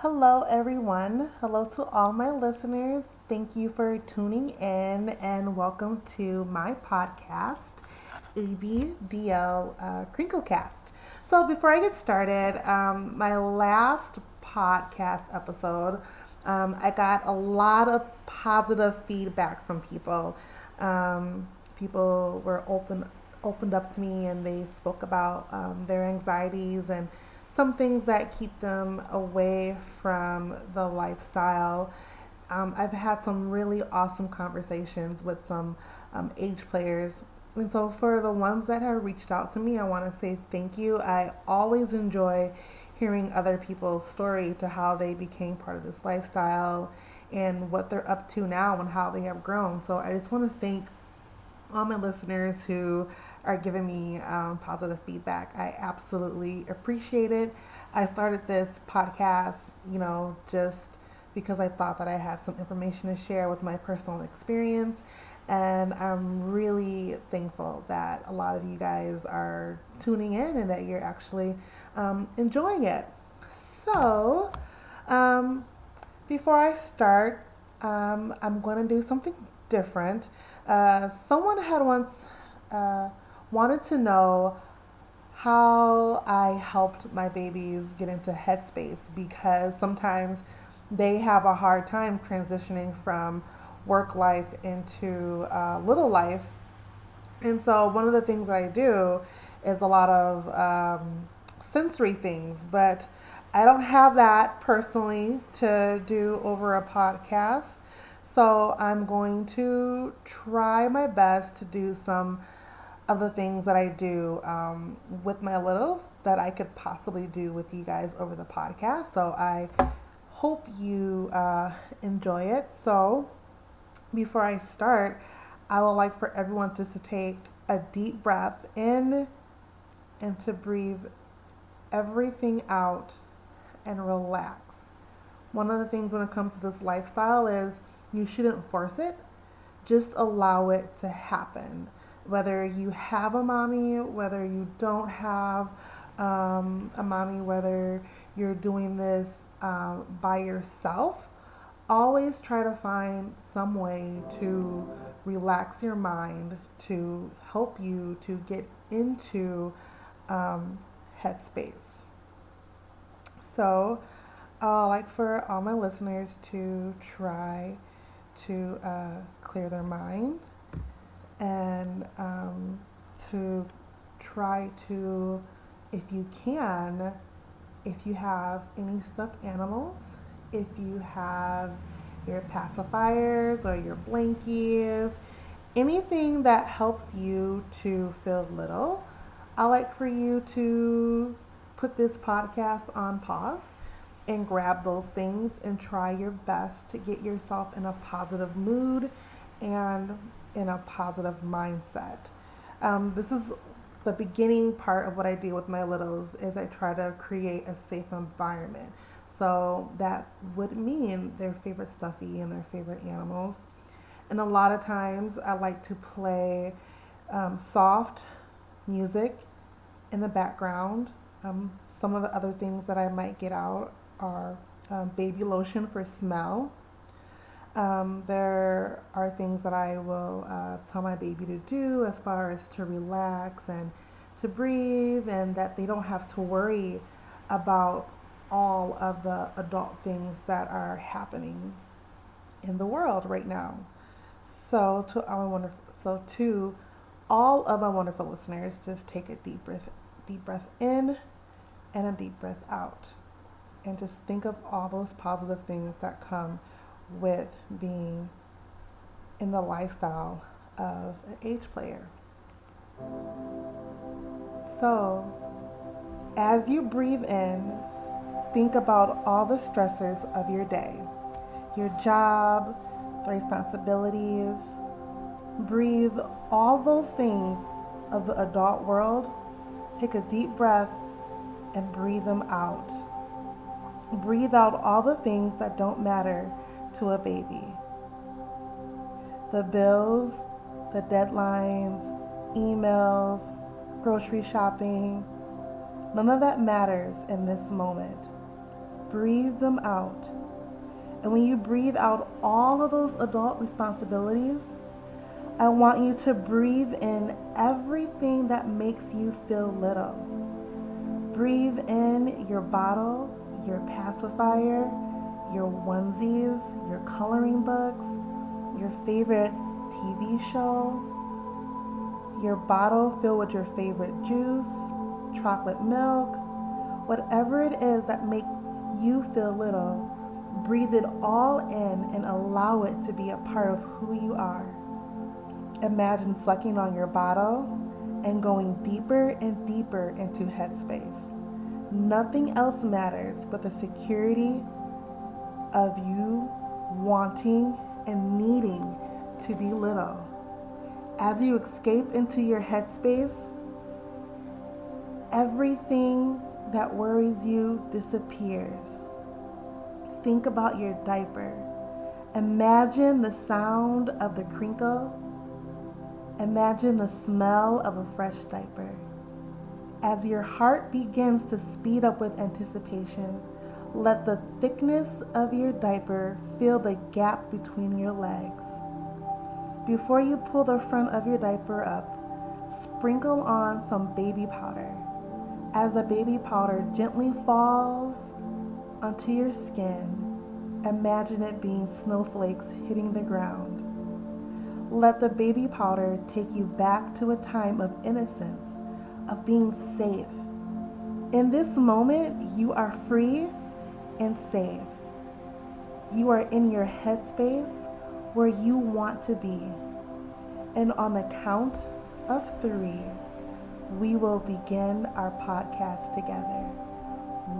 Hello, everyone. Hello to all my listeners. Thank you for tuning in and welcome to my podcast, ABDL Crinkle Cast. So before I get started, my last podcast episode, I got a lot of positive feedback from people. People were opened up to me and they spoke about their anxieties and some things that keep them away from the lifestyle. I've had some really awesome conversations with some age players. And so for the ones that have reached out to me, I want to say thank you. I always enjoy hearing other people's story to how they became part of this lifestyle and what they're up to now and how they have grown. So I just want to thank all my listeners who are giving me positive feedback. I absolutely appreciate it. I started this podcast, just because I thought that I had some information to share with my personal experience. And I'm really thankful that a lot of you guys are tuning in and that you're actually enjoying it. So, before I start, I'm going to do something different. Someone had once wanted to know how I helped my babies get into headspace, because sometimes they have a hard time transitioning from work life into little life. And so one of the things that I do is a lot of sensory things, but I don't have that personally to do over a podcast. So I'm going to try my best to do some of the things that I do with my littles that I could possibly do with you guys over the podcast. So I hope you enjoy it. So before I start, I would like for everyone just to take a deep breath in and to breathe everything out and relax. One of the things when it comes to this lifestyle is you shouldn't force it. Just allow it to happen. Whether you have a mommy, whether you don't have a mommy, whether you're doing this by yourself, always try to find some way to relax your mind, to help you to get into headspace. So I'd like for all my listeners to try to clear their mind and to try to, if you can, if you have any stuffed animals, if you have your pacifiers or your blankies, anything that helps you to feel little, I'd like for you to put this podcast on pause and grab those things and try your best to get yourself in a positive mood and in a positive mindset. This is the beginning part of what I do with my littles, is I try to create a safe environment. So that would mean their favorite stuffy and their favorite animals. And a lot of times I like to play soft music in the background. Some of the other things that I might get out are baby lotion for smell. There are things that I will tell my baby to do as far as to relax and to breathe, and that they don't have to worry about all of the adult things that are happening in the world right now. So to all of my wonderful listeners, just take a deep breath in and a deep breath out, and just think of all those positive things that come with being in the lifestyle of an age player. So as you breathe in, think about all the stressors of your day, your job, the responsibilities. Breathe all those things of the adult world. Take a deep breath and breathe them out. Breathe out all the things that don't matter to a baby. The bills, the deadlines, emails, grocery shopping, none of that matters in this moment. breathe them out. And when you breathe out all of those adult responsibilities, I want you to breathe in everything that makes you feel little. Breathe in your bottle, your pacifier, your onesies, your coloring books, your favorite TV show, your bottle filled with your favorite juice, chocolate milk, whatever it is that makes you feel little, breathe it all in and allow it to be a part of who you are. Imagine sucking on your bottle and going deeper and deeper into headspace. Nothing else matters but the security of you wanting and needing to be little. As you escape into your headspace, everything that worries you disappears. Think about your diaper. Imagine the sound of the crinkle. Imagine the smell of a fresh diaper. As your heart begins to speed up with anticipation, let the thickness of your diaper fill the gap between your legs. Before you pull the front of your diaper up, sprinkle on some baby powder. As the baby powder gently falls onto your skin, imagine it being snowflakes hitting the ground. Let the baby powder take you back to a time of innocence, of being safe. In this moment, you are free and safe. You are in your headspace where you want to be. And on the count of 3, we will begin our podcast together.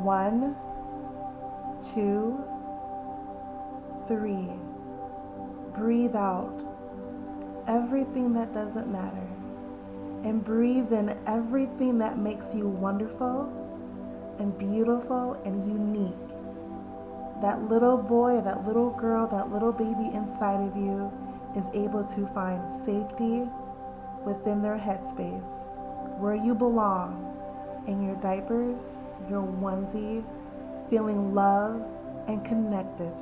1, 2, 3. Breathe out everything that doesn't matter, and breathe in everything that makes you wonderful and beautiful and unique. That little boy, that little girl, that little baby inside of you is able to find safety within their headspace, where you belong, in your diapers, your onesie, feeling loved and connected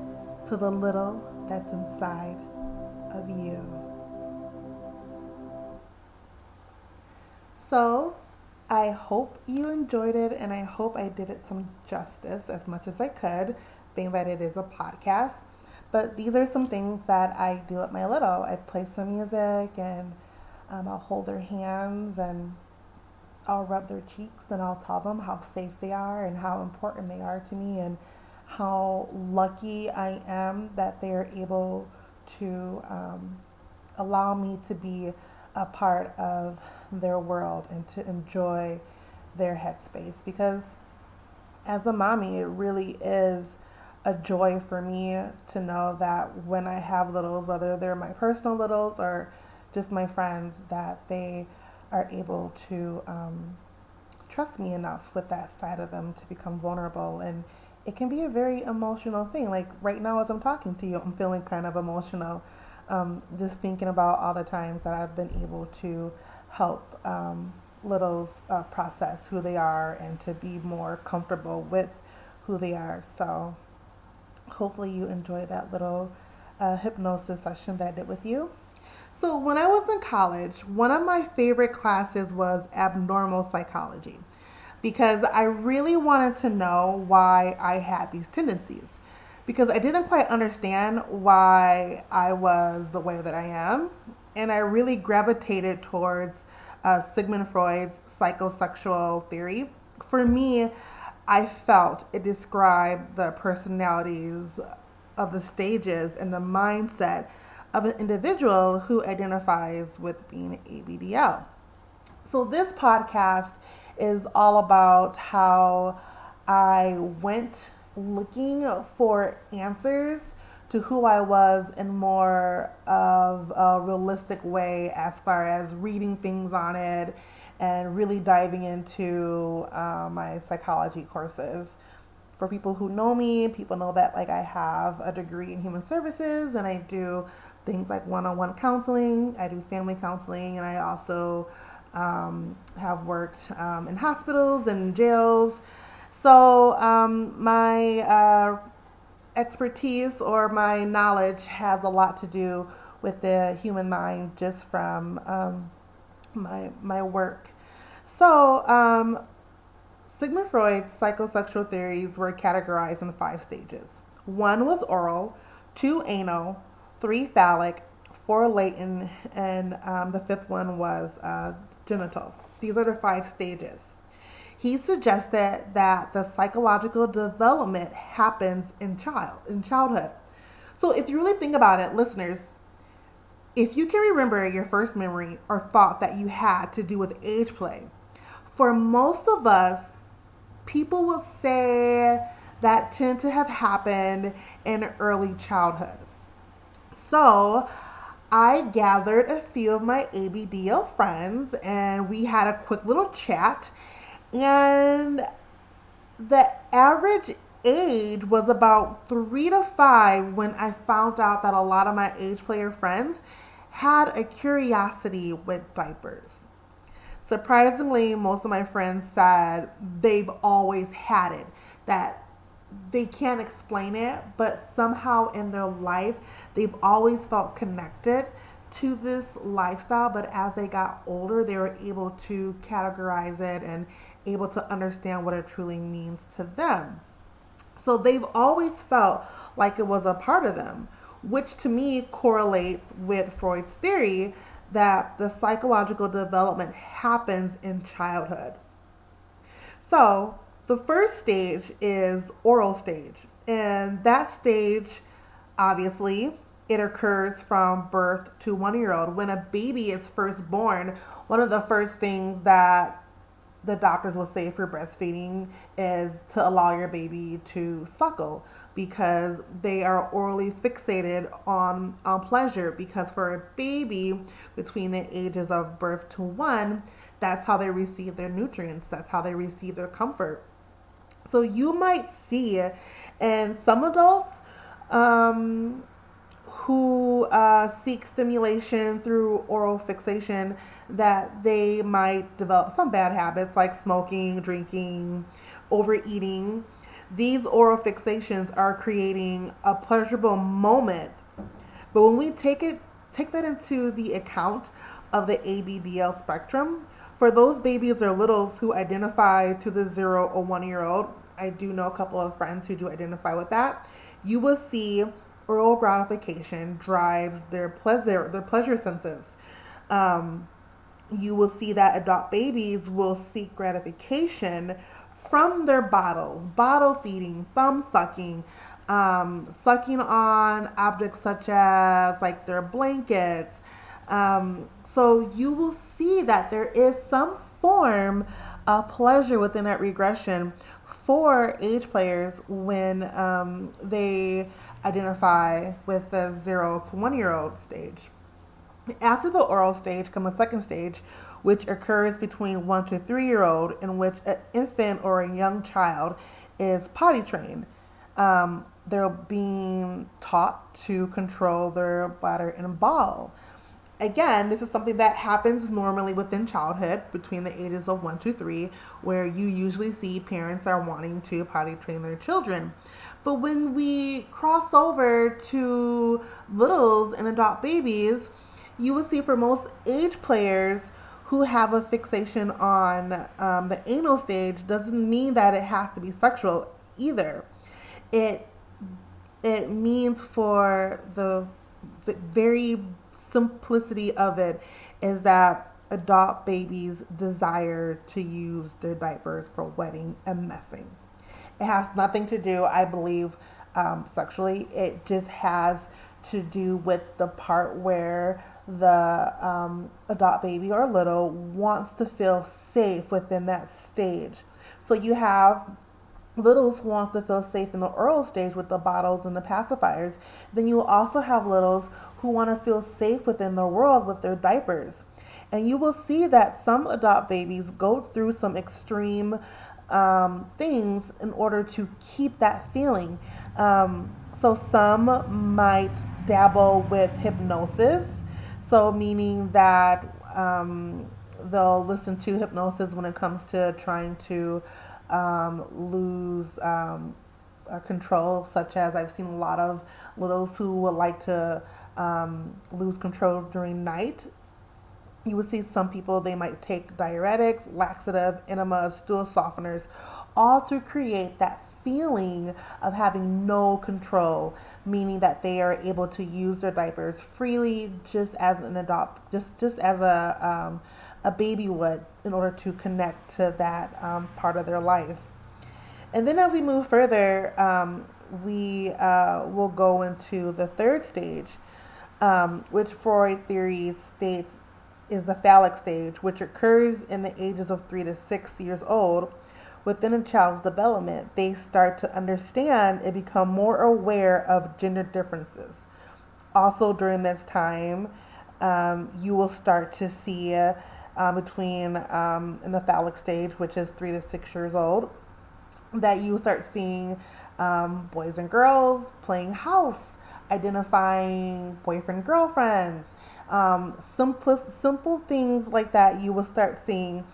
to the little that's inside of you. So, I hope you enjoyed it, and I hope I did it some justice as much as I could, being that it is a podcast. But these are some things that I do at my little. I play some music, and I'll hold their hands, and I'll rub their cheeks, and I'll tell them how safe they are and how important they are to me and how lucky I am that they are able to allow me to be a part of their world and to enjoy their headspace, because as a mommy, it really is a joy for me to know that when I have littles, whether they're my personal littles or just my friends, that they are able to trust me enough with that side of them to become vulnerable. And it can be a very emotional thing. Like right now, as I'm talking to you, I'm feeling kind of emotional, just thinking about all the times that I've been able to help littles process who they are and to be more comfortable with who they are. So hopefully you enjoy that little hypnosis session that I did with you. So when I was in college, one of my favorite classes was abnormal psychology, because I really wanted to know why I had these tendencies, because I didn't quite understand why I was the way that I am. And I really gravitated towards Sigmund Freud's psychosexual theory. For me, I felt it described the personalities of the stages and the mindset of an individual who identifies with being ABDL. So this podcast is all about how I went looking for answers to who I was in more of a realistic way, as far as reading things on it and really diving into my psychology courses. For people who know me, people know that like I have a degree in human services, and I do things like one-on-one counseling, I do family counseling, and I also have worked in hospitals and jails. So my expertise or my knowledge has a lot to do with the human mind just from my work. So Sigmund Freud's psychosexual theories were categorized in 5 stages. 1 was oral, 2 anal, 3 phallic, 4 latent, and the 5th one was genital. These are the 5 stages. He suggested that the psychological development happens in childhood. So if you really think about it, listeners, if you can remember your first memory or thought that you had to do with age play, for most of us, people will say that tend to have happened in early childhood. So I gathered a few of my ABDL friends and we had a quick little chat, and the average age was about 3 to 5 when I found out that a lot of my age player friends had a curiosity with diapers. Surprisingly, most of my friends said they've always had it, that they can't explain it, but somehow in their life, they've always felt connected to this lifestyle. But as they got older, they were able to categorize it and able to understand what it truly means to them. So they've always felt like it was a part of them, which to me correlates with Freud's theory that the psychological development happens in childhood. So the first stage is oral stage, and that stage, obviously, it occurs from birth to 1-year-old. When a baby is first born, one of the first things that the doctors will say for breastfeeding is to allow your baby to suckle, because they are orally fixated on pleasure, because for a baby between the ages of birth to 1, that's how they receive their nutrients, that's how they receive their comfort. So you might see it in some adults who seek stimulation through oral fixation, that they might develop some bad habits like smoking, drinking, overeating. These oral fixations are creating a pleasurable moment. But when we take that into the account of the ABDL spectrum, for those babies or littles who identify to the 0 or 1-year-old, I do know a couple of friends who do identify with that, you will see oral gratification drives their pleasure senses. You will see that adult babies will seek gratification from their bottles, bottle feeding, thumb sucking, sucking on objects such as like their blankets. So you will see that there is some form of pleasure within that regression for age players when they identify with the 0 to 1-year-old stage. After the oral stage comes a second stage, which occurs between 1 to 3-year-old, in which an infant or a young child is potty trained. They're being taught to control their bladder and bowel. Again, this is something that happens normally within childhood between the ages of 1 to 3, where you usually see parents are wanting to potty train their children. But when we cross over to littles and adult babies, you will see for most age players who have a fixation on the anal stage, doesn't mean that it has to be sexual either. It means, for the very simplicity of it, is that adult babies desire to use their diapers for wetting and messing. It has nothing to do, I believe, sexually. It just has to do with the part where the adult baby or little wants to feel safe within that stage. So you have littles who want to feel safe in the oral stage with the bottles and the pacifiers. Then you also have littles who want to feel safe within the world with their diapers. And you will see that some adult babies go through some extreme things in order to keep that feeling. So some might dabble with hypnosis. So meaning that they'll listen to hypnosis when it comes to trying to lose control, such as I've seen a lot of littles who would like to lose control during night. You would see some people, they might take diuretics, laxatives, enemas, stool softeners, all to create that feeling of having no control, meaning that they are able to use their diapers freely, just as an adult, just as a baby would, in order to connect to that part of their life. And then as we move further, we will go into the third stage, which Freud theory states is the phallic stage, which occurs in the ages of 3 to 6 years old. Within a child's development, they start to understand and become more aware of gender differences. Also during this time, you will start to see between in the phallic stage, which is 3 to 6 years old, that you start seeing boys and girls playing house, identifying boyfriend, girlfriends, simple things like that. You will start seeing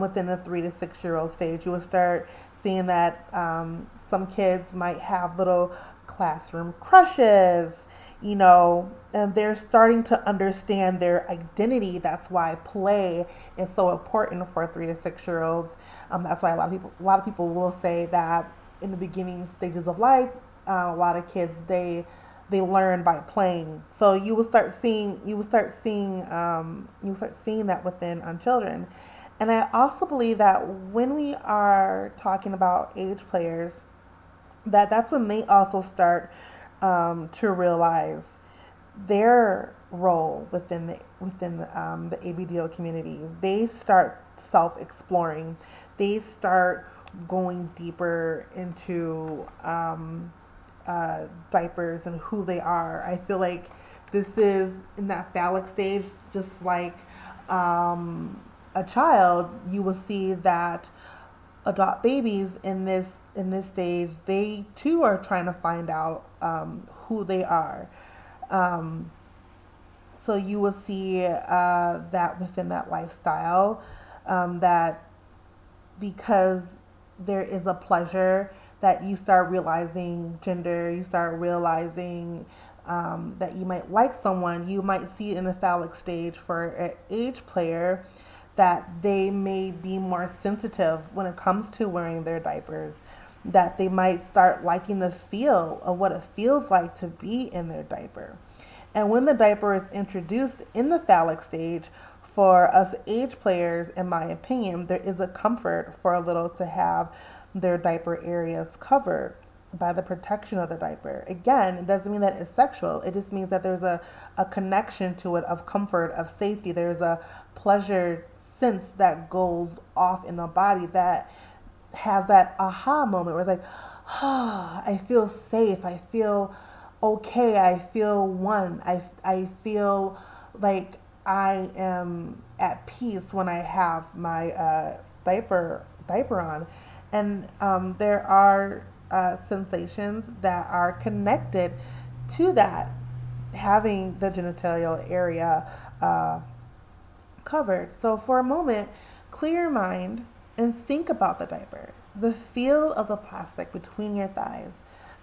within the 3 to 6 year old stage. You will start seeing that some kids might have little classroom crushes, and they're starting to understand their identity. That's why play is so important for 3 to 6 year olds. That's why a lot of people will say that in the beginning stages of life, a lot of kids, they learn by playing. So you will start seeing that within children. And I also believe that when we are talking about age players, that's when they also start to realize their role within the ABDL community. They start self-exploring. They start going deeper into diapers and who they are. I feel like this is in that phallic stage, just like a child. You will see that adult babies in this stage, they too are trying to find out who they are. So you will see that within that lifestyle, that because there is a pleasure, that you start realizing gender, you start realizing that you might like someone. You might see in the phallic stage for an age player that they may be more sensitive when it comes to wearing their diapers, that they might start liking the feel of what it feels like to be in their diaper. And when the diaper is introduced in the phallic stage, for us age players, in my opinion, there is a comfort for a little to have their diaper areas covered by the protection of the diaper. Again, it doesn't mean that it's sexual. It just means that there's a connection to it of comfort, of safety. There's a pleasure sense that goes off in the body that has that aha moment where it's like, oh, I feel safe. I feel okay. I feel one. I feel like I am at peace when I have my diaper on. And there are sensations that are connected to that, having the genitalia area covered. So for a moment, clear your mind and think about the diaper, the feel of the plastic between your thighs,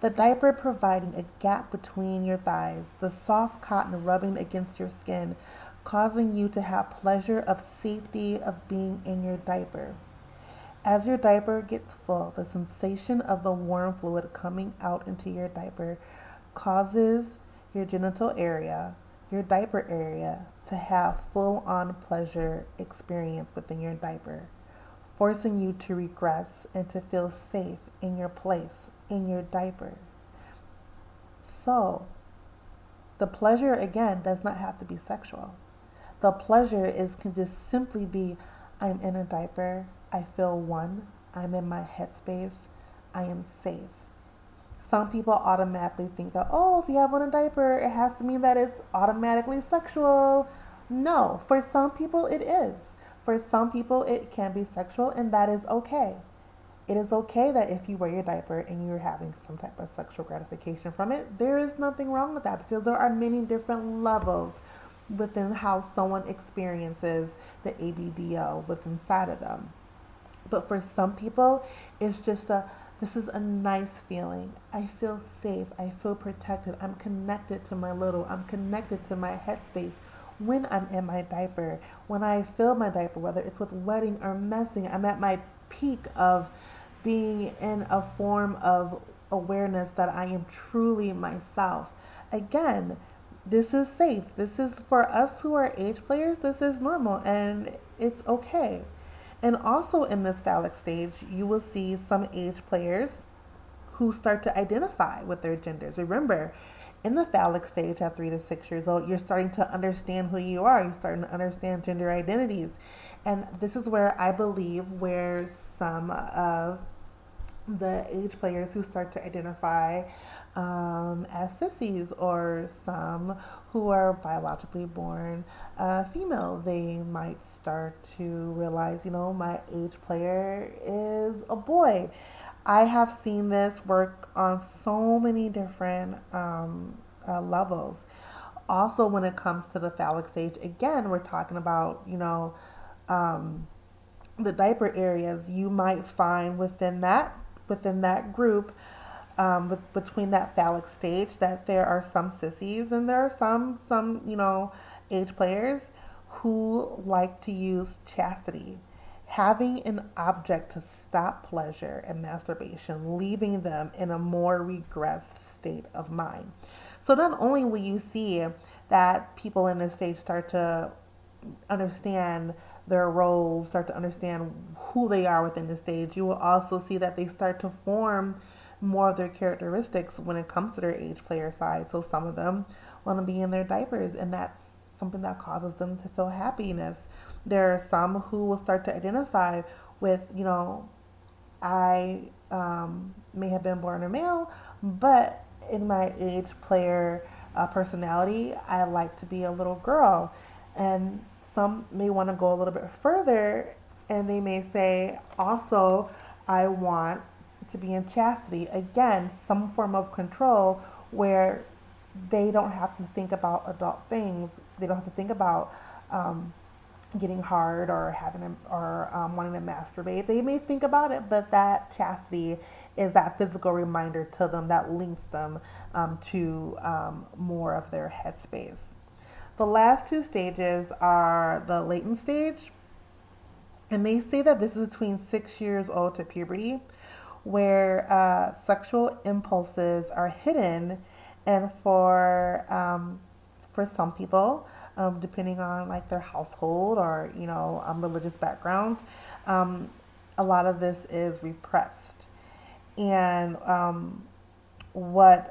the diaper providing a gap between your thighs, the soft cotton rubbing against your skin, causing you to have pleasure of safety of being in your diaper. As your diaper gets full, the sensation of the warm fluid coming out into your diaper causes your genital area, your diaper area, to have full-on pleasure experience within your diaper, forcing you to regress and to feel safe in your place, in your diaper. So, the pleasure, again, does not have to be sexual. The pleasure can just simply be, I'm in a diaper, I feel one, I'm in my headspace, I am safe. Some people automatically think that, if you have one in a diaper, it has to mean that it's automatically sexual. No, for some people it is. For some people it can be sexual, and that is okay. It is okay that if you wear your diaper and you're having some type of sexual gratification from it, there is nothing wrong with that, because there are many different levels within how someone experiences the ABDL within inside of them. But for some people, it's just this is a nice feeling. I feel safe. I feel protected. I'm connected to my little. I'm connected to my headspace. When I'm in my diaper, when I fill my diaper, whether it's with wetting or messing, I'm at my peak of being in a form of awareness that I am truly myself. Again, this is safe. This is for us who are age players. This is normal and it's okay. And also in this phallic stage, you will see some age players who start to identify with their genders. Remember, in the phallic stage at 3 to 6 years old, you're starting to understand who you are. You're starting to understand gender identities. And this is where I believe where some of the age players who start to identify as sissies, or some who are biologically born female, they might start to realize, you know, my age player is a boy. I have seen this work on so many different levels. Also, when it comes to the phallic stage, again, we're talking about, you know, the diaper areas. You might find within that group, between that phallic stage, that there are some sissies and there are some you know, age players who like to use chastity. Having an object to stop pleasure and masturbation, leaving them in a more regressed state of mind. So not only will you see that people in this stage start to understand their roles, start to understand who they are within the stage, you will also see that they start to form more of their characteristics when it comes to their age player side. So some of them want to be in their diapers, and that's something that causes them to feel happiness. There are some who will start to identify with, you know, I may have been born a male, but in my age player personality, I like to be a little girl. And some may want to go a little bit further, and they may say, also, I want to be in chastity. Again, some form of control where they don't have to think about adult things. They don't have to think about getting hard or wanting to masturbate. They may think about it, but that chastity is that physical reminder to them that links them to more of their headspace. The last two stages are the latent stage, and they say that this is between 6 years old to puberty, where sexual impulses are hidden, and for some people, depending on like their household or, you know, religious backgrounds, a lot of this is repressed. And what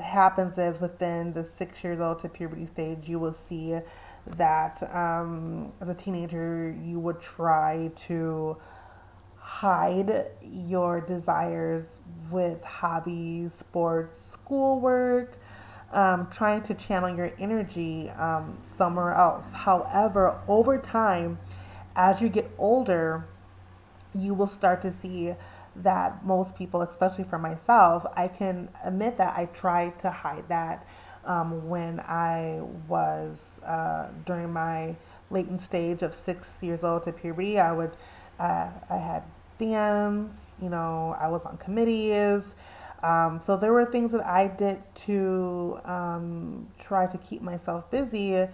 happens is within the 6 years old to puberty stage, you will see that as a teenager, you would try to hide your desires with hobbies, sports, schoolwork, trying to channel your energy somewhere else. However, over time, as you get older, you will start to see that most people, especially for myself, I can admit that I tried to hide that when I was during my latent stage of 6 years old to puberty. I had dance, you know, I was on committees. So there were things that I did to try to keep myself busy.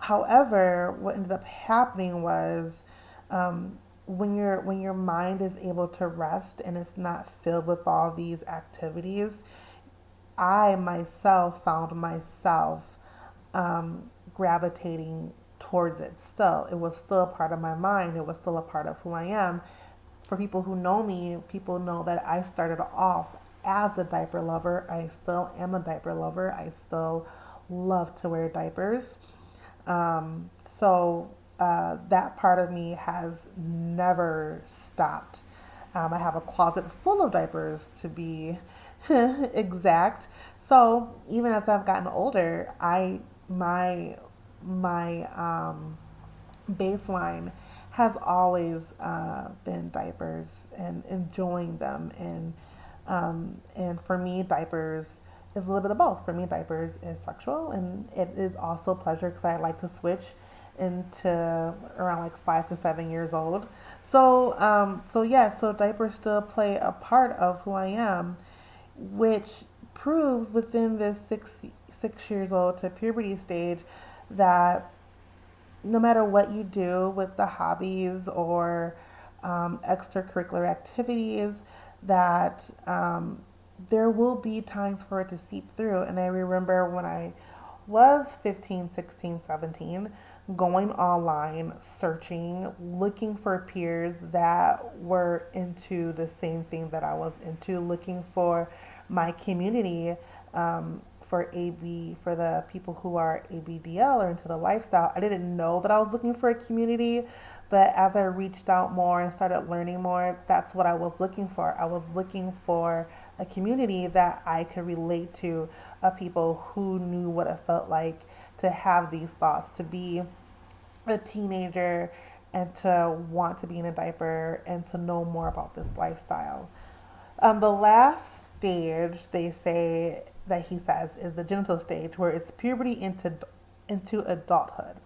However, what ended up happening was when your mind is able to rest and it's not filled with all these activities, I myself found myself gravitating towards it still. It was still a part of my mind. It was still a part of who I am. For people who know me, people know that I started off as a diaper lover. I still am a diaper lover. I still love to wear diapers. That part of me has never stopped. I have a closet full of diapers, to be exact. So even as I've gotten older, my baseline has always been diapers and enjoying them. And for me, diapers is a little bit of both. For me, diapers is sexual, and it is also pleasure because I like to switch into around like 5 to 7 years old. So, so diapers still play a part of who I am, which proves within this six years old to puberty stage that no matter what you do with the hobbies or extracurricular activities, that there will be times for it to seep through. And I remember when I was 15, 16, 17, going online, searching, looking for peers that were into the same thing that I was into, looking for my community, for the people who are ABDL or into the lifestyle. I didn't know that I was looking for a community, but as I reached out more and started learning more, that's what I was looking for. I was looking for a community that I could relate to, of people who knew what it felt like to have these thoughts, to be a teenager and to want to be in a diaper and to know more about this lifestyle. The last stage, they say, that he says, is the genital stage, where it's puberty into adulthood.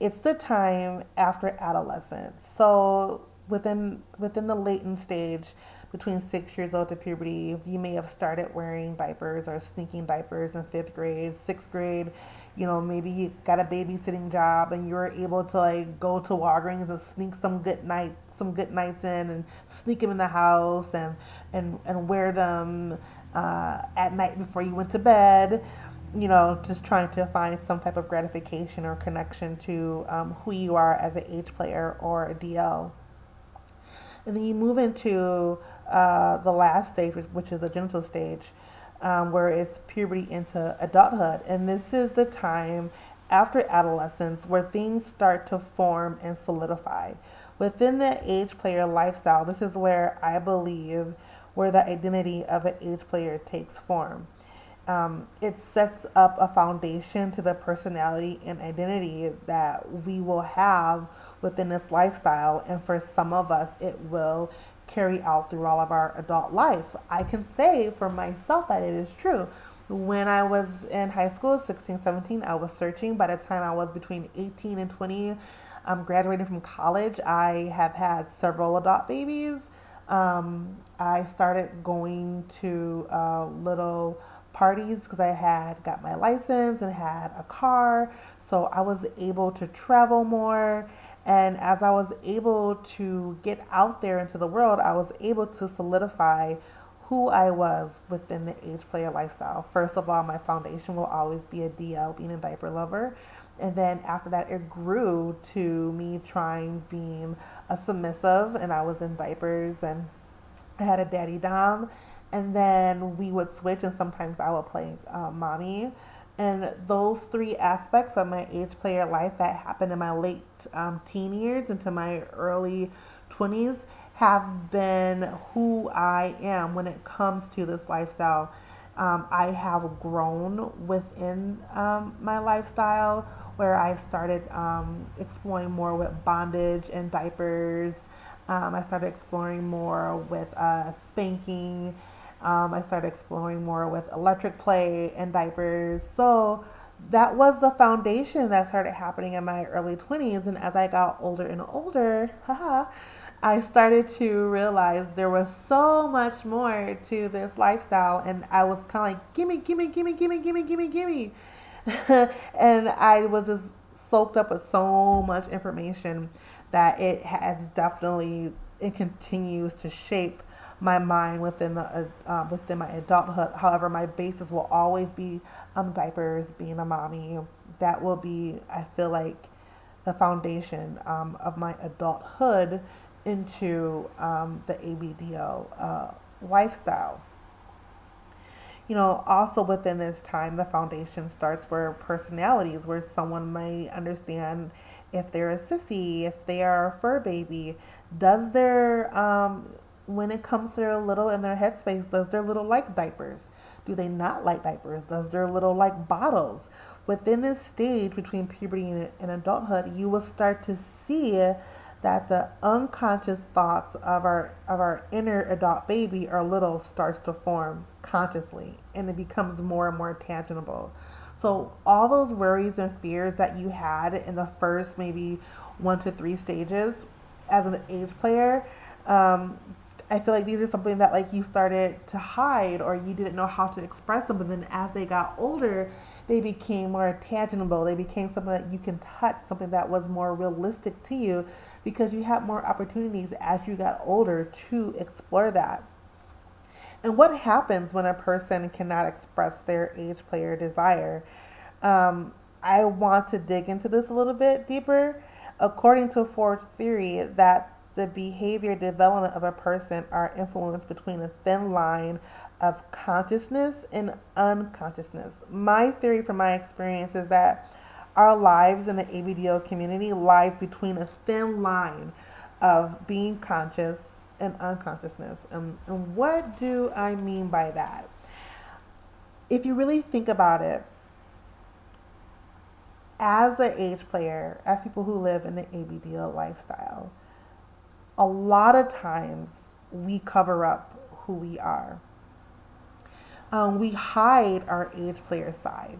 It's the time after adolescence. So within the latent stage, between 6 years old to puberty, you may have started wearing diapers or sneaking diapers in 5th grade, 6th grade. You know, maybe you got a babysitting job and you were able to like go to Walgreens and sneak some good nights in and sneak them in the house and wear them at night before you went to bed. You know, just trying to find some type of gratification or connection to who you are as an H player or a DL. And then you move into the last stage, which is the genital stage, where it's puberty into adulthood. And this is the time after adolescence where things start to form and solidify. Within the age player lifestyle, this is where I believe where the identity of an age player takes form. It sets up a foundation to the personality and identity that we will have within this lifestyle, and for some of us it will carry out through all of our adult life. I can say for myself that it is true. When I was in high school, 16, 17, I was searching. By the time I was between 18 and 20, graduating from college, I have had several adult babies. I started going to little parties because I had got my license and had a car, so I was able to travel more. And as I was able to get out there into the world, I was able to solidify who I was within the age player lifestyle. First of all, my foundation will always be a DL, being a diaper lover. And then after that, it grew to me being a submissive, and I was in diapers and I had a daddy dom. And then we would switch, and sometimes I would play mommy. And those three aspects of my age player life that happened in my late teen years into my early 20s have been who I am when it comes to this lifestyle. I have grown within my lifestyle, where I started exploring more with bondage and diapers. I started exploring more with spanking. I started exploring more with electric play and diapers. So that was the foundation that started happening in my early 20s. And as I got older and older, I started to realize there was so much more to this lifestyle. And I was kind of like, gimme. And I was just soaked up with so much information that it has definitely, it continues to shape my mind within the within my adulthood. However, my basis will always be diapers, being a mommy. That will be, I feel like, the foundation of my adulthood into the ABDL lifestyle. You know, also within this time, the foundation starts where personalities, where someone may understand if they're a sissy, if they are a fur baby, does their when it comes to their little in their headspace, does their little like diapers? Do they not like diapers? Does their little like bottles? Within this stage between puberty and adulthood, you will start to see that the unconscious thoughts of our inner adult baby or little starts to form consciously, and it becomes more and more tangible. So all those worries and fears that you had in the first maybe 1 to 3 stages, as an age player, I feel like these are something that, like, you started to hide or you didn't know how to express them. But then as they got older, they became more tangible. They became something that you can touch, something that was more realistic to you because you had more opportunities as you got older to explore that. And what happens when a person cannot express their age player desire? I want to dig into this a little bit deeper. According to Freud's theory that the behavior development of a person are influenced between a thin line of consciousness and unconsciousness. My theory from my experience is that our lives in the ABDL community lies between a thin line of being conscious and unconsciousness. And what do I mean by that? If you really think about it, as an age player, as people who live in the ABDL lifestyle, a lot of times we cover up who we are. We hide our age player side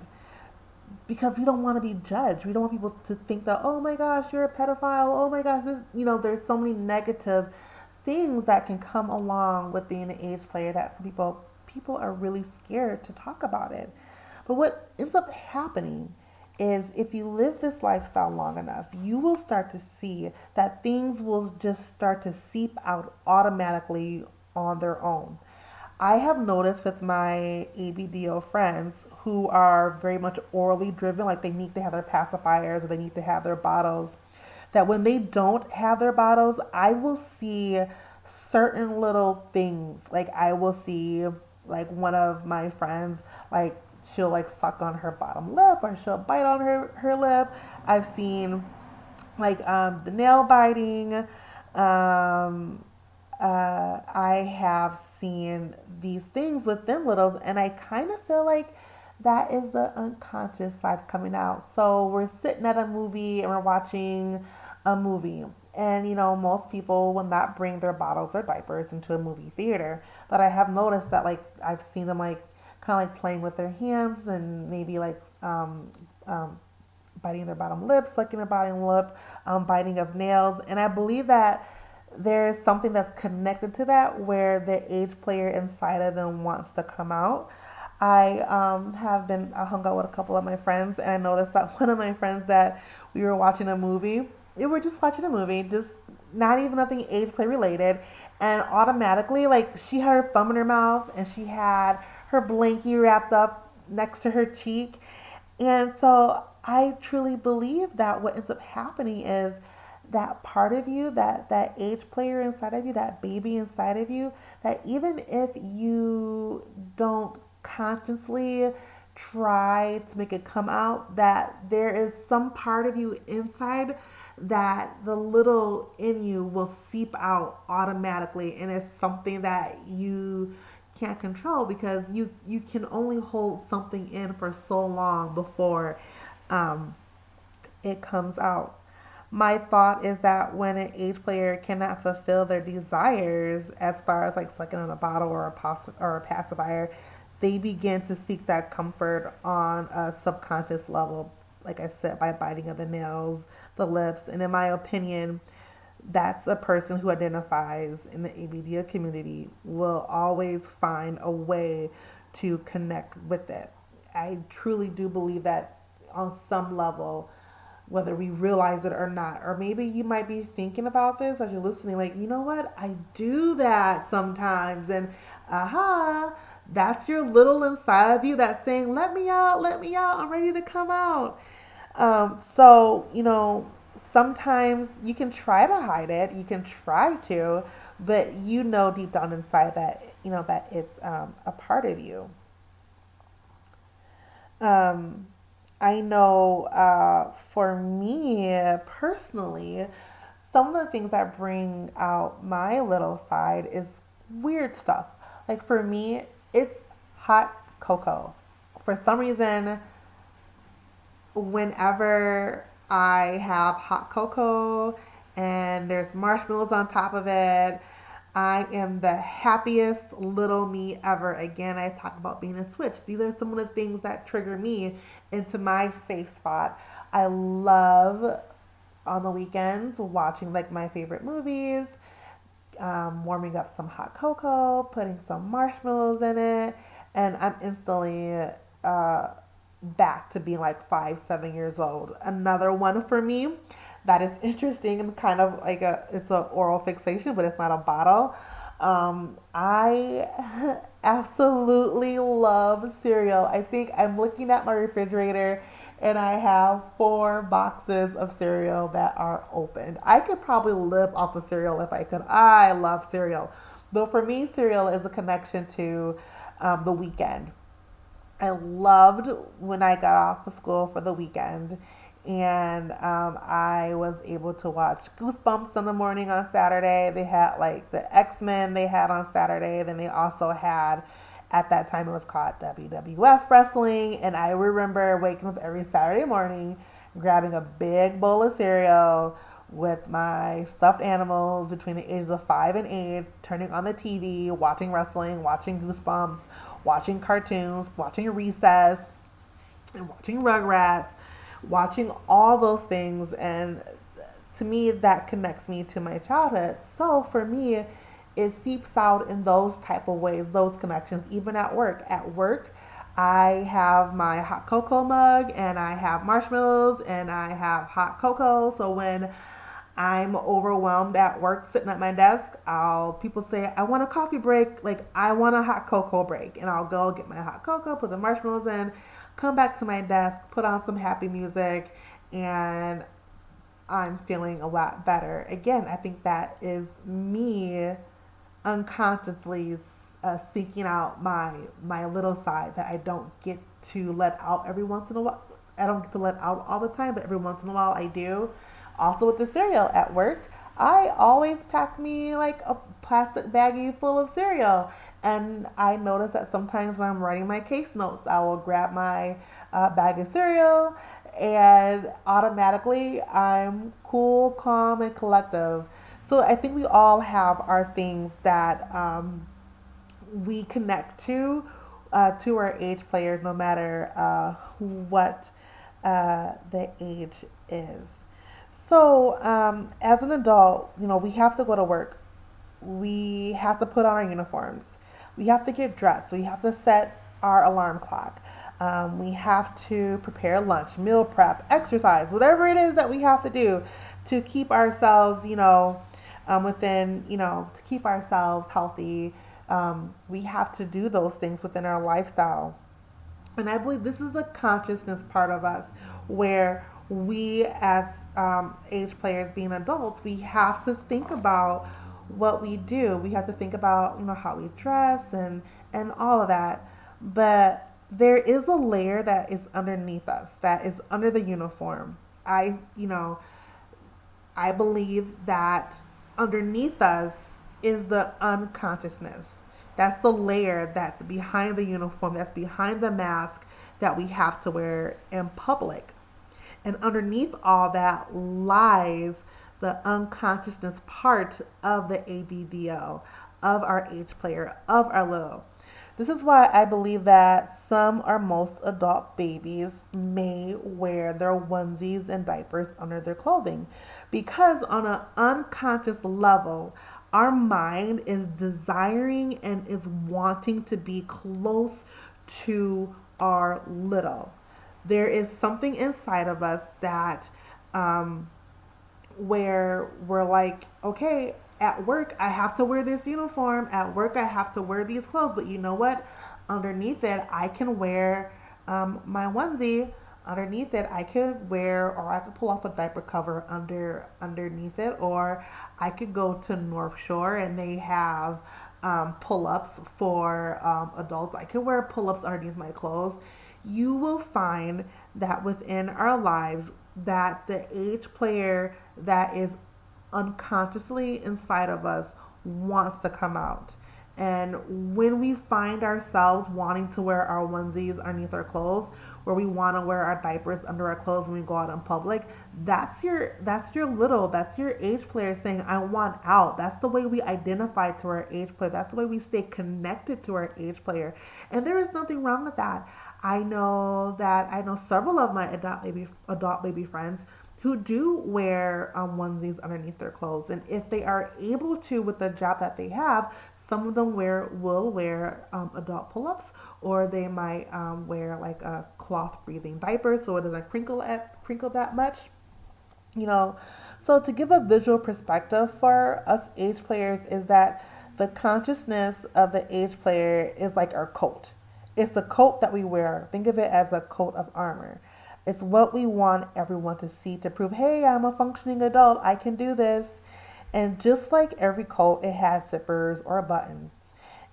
because we don't want to be judged. We don't want people to think that, oh my gosh, you're a pedophile. Oh my gosh, this, you know, there's so many negative things that can come along with being an age player that people are really scared to talk about it. But what ends up happening is if you live this lifestyle long enough, you will start to see that things will just start to seep out automatically on their own. I have noticed with my ABDL friends who are very much orally driven, like they need to have their pacifiers or they need to have their bottles, that when they don't have their bottles, I will see certain little things. Like I will see, like, one of my friends, like, she'll, like, suck on her bottom lip or she'll bite on her lip. I've seen, like, the nail biting. I have seen these things with them littles, and I kind of feel like that is the unconscious side coming out. So we're sitting at a movie and we're watching a movie. And, you know, most people will not bring their bottles or diapers into a movie theater. But I have noticed that, like, I've seen them, like, kind of like playing with their hands and maybe like biting their bottom lip, sucking their bottom lip, biting of nails. And I believe that there is something that's connected to that where the age player inside of them wants to come out. I hung out with a couple of my friends, and I noticed that one of my friends that we were watching a movie, we were just watching a movie, just not even nothing age play related. And automatically, like, she had her thumb in her mouth and she had her blankie wrapped up next to her cheek. And so I truly believe that what ends up happening is that part of you, that age player inside of you, that baby inside of you, that even if you don't consciously try to make it come out, that there is some part of you inside that the little in you will seep out automatically. And it's something that you can't control because you can only hold something in for so long before it comes out. My thought is that when an age player cannot fulfill their desires, as far as like sucking on a bottle or a pacifier, they begin to seek that comfort on a subconscious level, like I said, by biting of the nails, the lips. And in my opinion, that's a person who identifies in the ABDL community will always find a way to connect with it. I truly do believe that on some level, whether we realize it or not, or maybe you might be thinking about this as you're listening, like, you know what, I do that sometimes, and that's your little inside of you that's saying, let me out, I'm ready to come out. So, you know, sometimes you can try to hide it, you can try to, but you know deep down inside that, you know, that it's a part of you. I know for me personally, some of the things that bring out my little side is weird stuff. Like for me, it's hot cocoa. For some reason, whenever I have hot cocoa and there's marshmallows on top of it, I am the happiest little me ever. Again, I talk about being a switch. These are some of the things that trigger me into my safe spot. I love on the weekends, watching like my favorite movies, warming up some hot cocoa, putting some marshmallows in it, and I'm instantly back to being like 5-7 years old. Another one for me that is interesting and kind of like it's an oral fixation, but it's not a bottle. I absolutely love cereal. I think I'm looking at my refrigerator and I have 4 boxes of cereal that are opened. I could probably live off of cereal if I could. I love cereal. Though for me, cereal is a connection to the weekend. I loved when I got off of school for the weekend, and I was able to watch Goosebumps in the morning on Saturday. They had like the X-Men they had on Saturday. Then they also had, at that time it was called WWF wrestling. And I remember waking up every Saturday morning, grabbing a big bowl of cereal with my stuffed animals between the ages of 5 and 8, turning on the TV, watching wrestling, watching Goosebumps, watching cartoons, watching Recess, and watching Rugrats, watching all those things. And to me, that connects me to my childhood. So for me, it seeps out in those type of ways, those connections, even at work. At work, I have my hot cocoa mug, and I have marshmallows, and I have hot cocoa. So when I'm overwhelmed at work, sitting at my desk, people say, I want a coffee break. Like, I want a hot cocoa break. And I'll go get my hot cocoa, put the marshmallows in, come back to my desk, put on some happy music, and I'm feeling a lot better. Again, I think that is me unconsciously seeking out my little side that I don't get to let out every once in a while. I don't get to let out all the time, but every once in a while I do. Also with the cereal at work, I always pack me like a plastic baggie full of cereal. And I notice that sometimes when I'm writing my case notes, I will grab my bag of cereal, and automatically I'm cool, calm, and collective. So I think we all have our things that we connect to our age players, no matter what the age is. So, as an adult, we have to go to work. We have to put on our uniforms. We have to get dressed. We have to set our alarm clock. We have to prepare lunch, meal prep, exercise, whatever it is that we have to do to keep ourselves, to keep ourselves healthy. We have to do those things within our lifestyle. And I believe this is a consciousness part of us where we as age players, being adults, we have to think about what we do. We have to think about, how we dress and all of that. But there is a layer that is underneath us, that is under the uniform. I believe that underneath us is the unconsciousness. That's the layer that's behind the uniform, that's behind the mask that we have to wear in public. And underneath all that lies the unconsciousness part of the ABDL, of our age player, of our little. This is why I believe that some or most adult babies may wear their onesies and diapers under their clothing. Because on an unconscious level, our mind is desiring and is wanting to be close to our little. There is something inside of us that, where we're like, okay, at work, I have to wear this uniform. At work, I have to wear these clothes. But you know what? Underneath it, I can wear my onesie. Underneath it, I could wear, or I could pull off a diaper cover underneath it. Or I could go to North Shore and they have pull-ups for adults. I could wear pull-ups underneath my clothes. You will find that within our lives that the age player that is unconsciously inside of us wants to come out. And when we find ourselves wanting to wear our onesies underneath our clothes, where we want to wear our diapers under our clothes when we go out in public, that's your age player saying, I want out. That's the way we identify to our age player. That's the way we stay connected to our age player. And there is nothing wrong with that. I know several of my adult baby friends who do wear onesies underneath their clothes. And if they are able to, with the job that they have, some of them will wear adult pull-ups, or they might wear like a cloth-breathing diaper so it doesn't crinkle that much, you know. So to give a visual perspective for us age players is that the consciousness of the age player is like our coat. It's the coat that we wear. Think of it as a coat of armor. It's what we want everyone to see to prove, hey, I'm a functioning adult. I can do this. And just like every coat, it has zippers or buttons.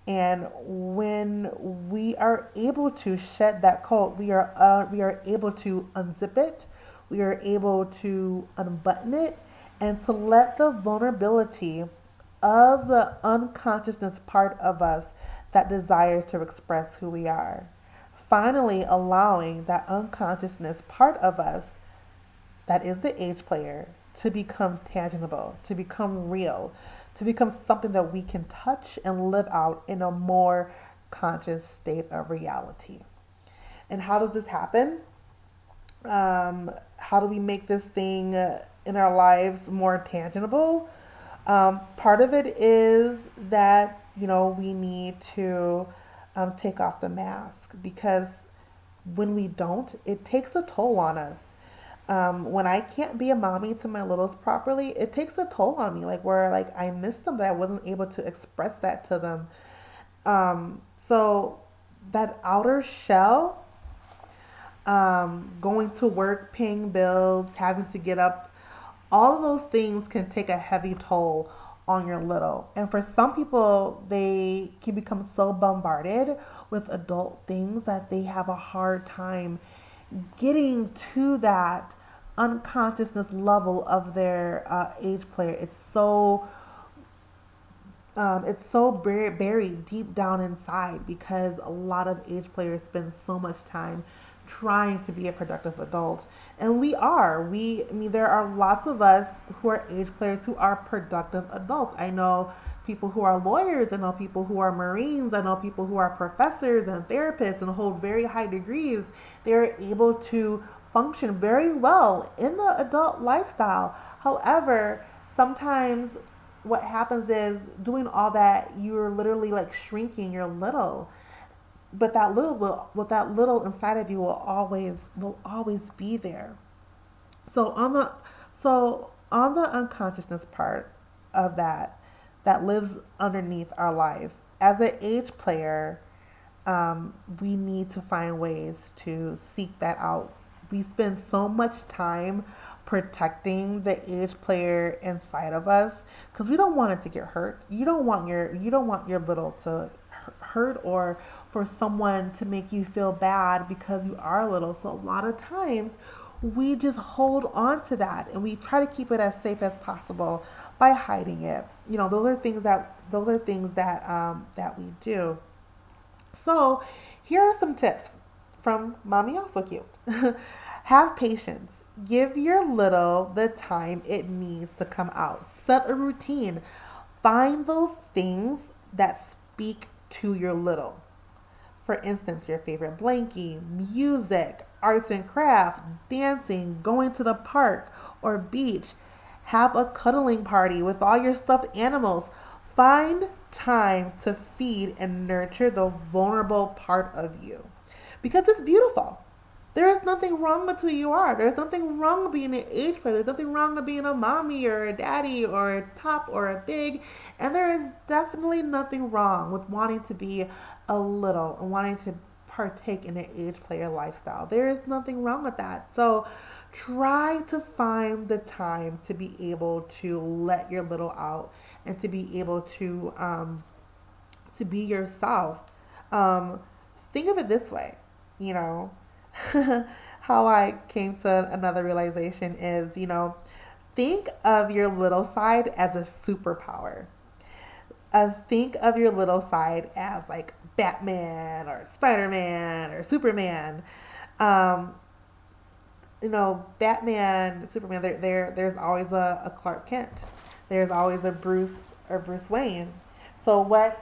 And when we are able to shed that coat, we are able to unzip it. We are able to unbutton it and to let the vulnerability of the unconsciousness part of us that desires to express who we are. Finally, allowing that unconsciousness part of us that is the age player to become tangible, to become real, to become something that we can touch and live out in a more conscious state of reality. And how does this happen? How do we make this thing in our lives more tangible? Part of it is that, you know, we need to take off the mask, because when we don't, it takes a toll on us. When I can't be a mommy to my littles properly, it takes a toll on me, like where like I miss them, but I wasn't able to express that to them. So that outer shell, going to work, paying bills, having to get up, all of those things can take a heavy toll on your little. And for some people, they can become so bombarded with adult things that they have a hard time getting to that unconsciousness level of their age player. It's so buried deep down inside, because a lot of age players spend so much time trying to be a productive adult. And there are lots of us who are age players who are productive adults. I know people who are lawyers. I know people who are Marines. I know people who are professors and therapists and hold very high degrees. They're able to function very well in the adult lifestyle. However, sometimes what happens is, doing all that, you're literally like shrinking your little. But that little inside of you will always be there. So on the unconsciousness part of that lives underneath our life, as an age player, we need to find ways to seek that out. We spend so much time protecting the age player inside of us because we don't want it to get hurt. You don't want your little to hurt, or for someone to make you feel bad because you are little. So a lot of times we just hold on to that, and we try to keep it as safe as possible by hiding it. You know, those are things that we do. So here are some tips from Mommy Also Cute. Have patience. Give your little the time it needs to come out. Set a routine. Find those things that speak to your little. For instance, your favorite blankie, music, arts and craft, dancing, going to the park or beach. Have a cuddling party with all your stuffed animals. Find time to feed and nurture the vulnerable part of you, because it's beautiful. There is nothing wrong with who you are. There's nothing wrong with being an age player. There's nothing wrong with being a mommy or a daddy or a top or a big. And there is definitely nothing wrong with wanting to be a little and wanting to partake in an age player lifestyle. There is nothing wrong with that. So try to find the time to be able to let your little out and to be able to be yourself. Think of it this way, you know. How I came to another realization is, you know, think of your little side as a superpower. Think of your little side as like Batman or Spider-Man or Superman. You know, Batman, Superman, there's always a Clark Kent. There's always a Bruce or Bruce Wayne. So what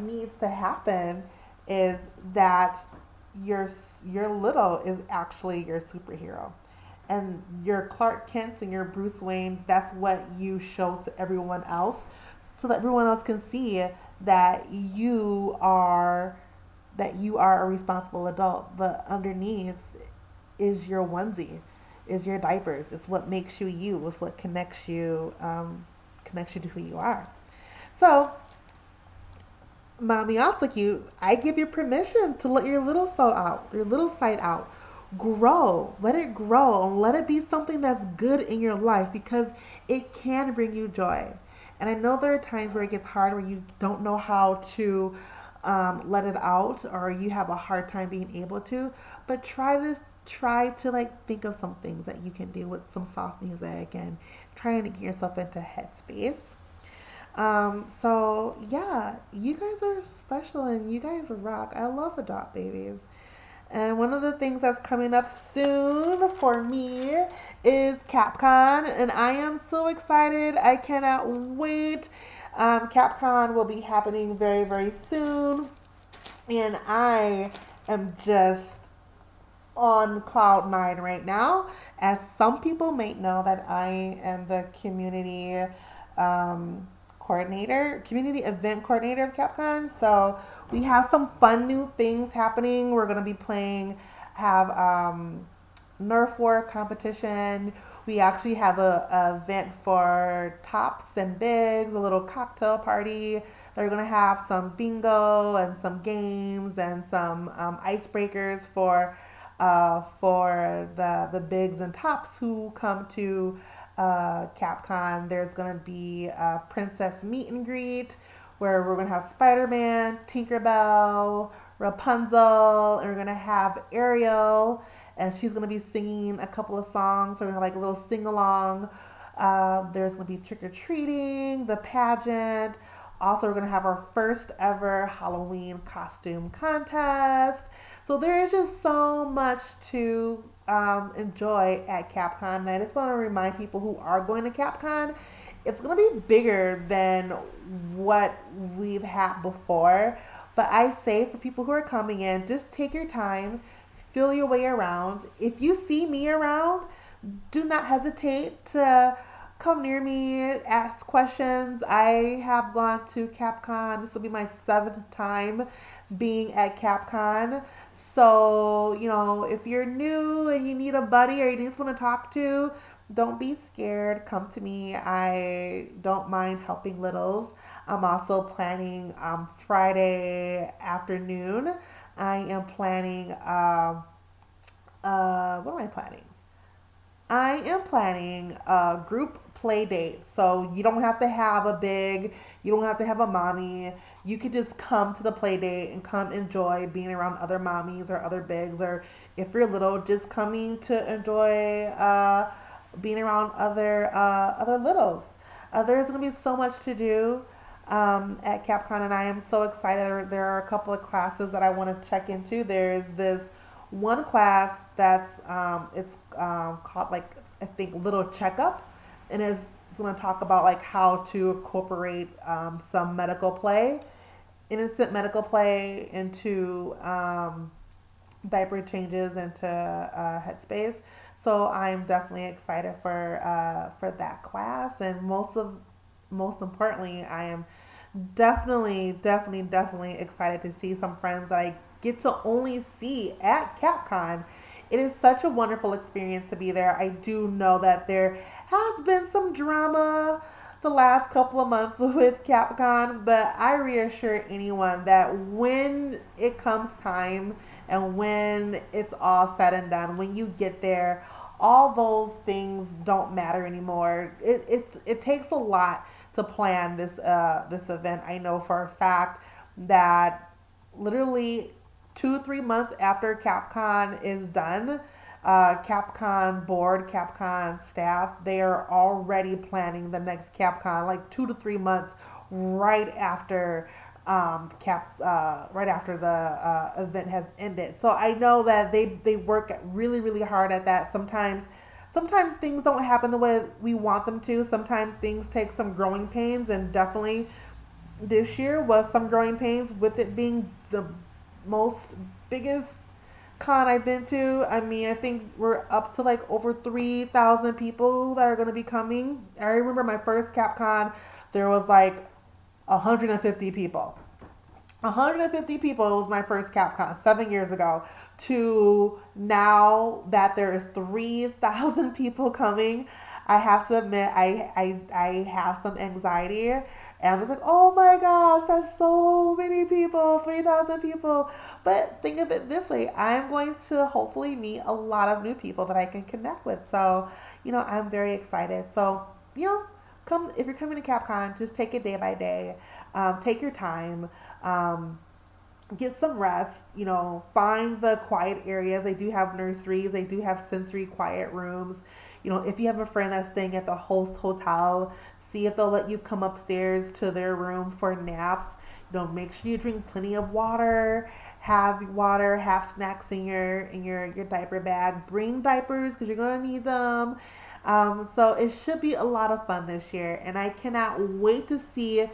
needs to happen is that your little is actually your superhero, and your Clark Kent and your Bruce Wayne, that's what you show to everyone else, so that everyone else can see that you are a responsible adult. But underneath is your onesie, is your diapers. It's what makes you you. It's what connects you to who you are. So, Mommy, I'm so cute. I give you permission to let your little soul out, your little side out. Grow. Let it grow. Let it be something that's good in your life, because it can bring you joy. And I know there are times where it gets hard, where you don't know how to let it out, or you have a hard time being able to. But try to like think of some things that you can do with some soft music and trying to get yourself into headspace. So yeah, you guys are special and you guys rock. I love Adopt Babies. And one of the things that's coming up soon for me is CapCon, and I am so excited. I cannot wait. CapCon will be happening very, very soon, and I am just on cloud nine right now. As some people may know, that I am the community event coordinator of CapCon. So we have some fun new things happening. We're going to be have Nerf war competition. We actually have a event for tops and bigs, a little cocktail party. They're going to have some bingo and some games and some icebreakers for the bigs and tops who come to CapCon. There's going to be a princess meet and greet where we're going to have Spider-Man, Tinkerbell, Rapunzel, and we're going to have Ariel, and she's going to be singing a couple of songs. So we're going to have like a little sing-along. There's going to be trick-or-treating, the pageant. Also, we're going to have our first ever Halloween costume contest. So there is just so much to enjoy at CapCon. And I just want to remind people who are going to CapCon, it's going to be bigger than what we've had before. But I say for people who are coming in, just take your time, feel your way around. If you see me around, do not hesitate to come near me, ask questions. I have gone to CapCon. This will be my 7th time being at CapCon. So, you know, if you're new and you need a buddy or you just want to talk to, don't be scared. Come to me. I don't mind helping littles. I'm also planning Friday afternoon. I am planning, what am I planning? I am planning a group play date. So you don't have to have a big, you don't have to have a mommy. You could just come to the play date and come enjoy being around other mommies or other bigs, or if you're little, just coming to enjoy being around other littles. There's going to be so much to do at CapCon, and I am so excited. There are a couple of classes that I want to check into. There's this one class that's it's called, like, I think, Little Checkup, and it's going to talk about like how to incorporate some medical play, innocent medical play, into diaper changes, into headspace. So I'm definitely excited for that class, and most importantly, I am definitely excited to see some friends that I get to only see at CapCon. It is such a wonderful experience to be there. I do know that there has been some drama the last couple of months with CapCon, but I reassure anyone that when it comes time and when it's all said and done, when you get there, all those things don't matter anymore. It takes a lot to plan this event. I know for a fact that literally 2-3 months after CapCon is done, CapCon board, CapCon staff, they are already planning the next CapCon, like 2-3 months right after the event has ended. So I know that they work really, really hard at that. Sometimes things don't happen the way we want them to. Sometimes things take some growing pains, and definitely this year was some growing pains with it being the most biggest con I've been to, I mean, I think we're up to like over 3,000 people that are going to be coming. I remember my first CapCon, there was like 150 people. 150 people was my first CapCon 7 years ago, to now that there is 3,000 people coming. I have to admit, I have some anxiety. And I was like, oh my gosh, that's so many people, 3,000 people. But think of it this way, I'm going to hopefully meet a lot of new people that I can connect with. So, you know, I'm very excited. So, you know, come if you're coming to CapCon, just take it day by day. Take your time. Get some rest, you know, find the quiet areas. They do have nurseries. They do have sensory quiet rooms. You know, if you have a friend that's staying at the host hotel, see if they'll let you come upstairs to their room for naps. You know, make sure you drink plenty of water, have snacks in your diaper bag. Bring diapers because you're going to need them. So it should be a lot of fun this year. And I cannot wait to see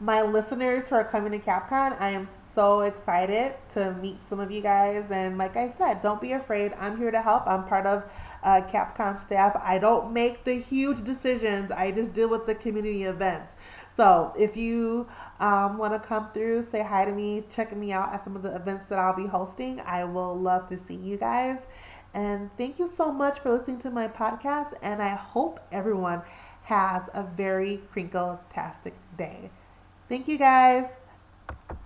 my listeners who are coming to CapCon. I am so excited to meet some of you guys. And like I said, don't be afraid. I'm here to help. I'm part of CapCon staff. I don't make the huge decisions. I just deal with the community events. So if you want to come through, say hi to me, check me out at some of the events that I'll be hosting. I will love to see you guys. And thank you so much for listening to my podcast. And I hope everyone has a very crinkle-tastic day. Thank you guys.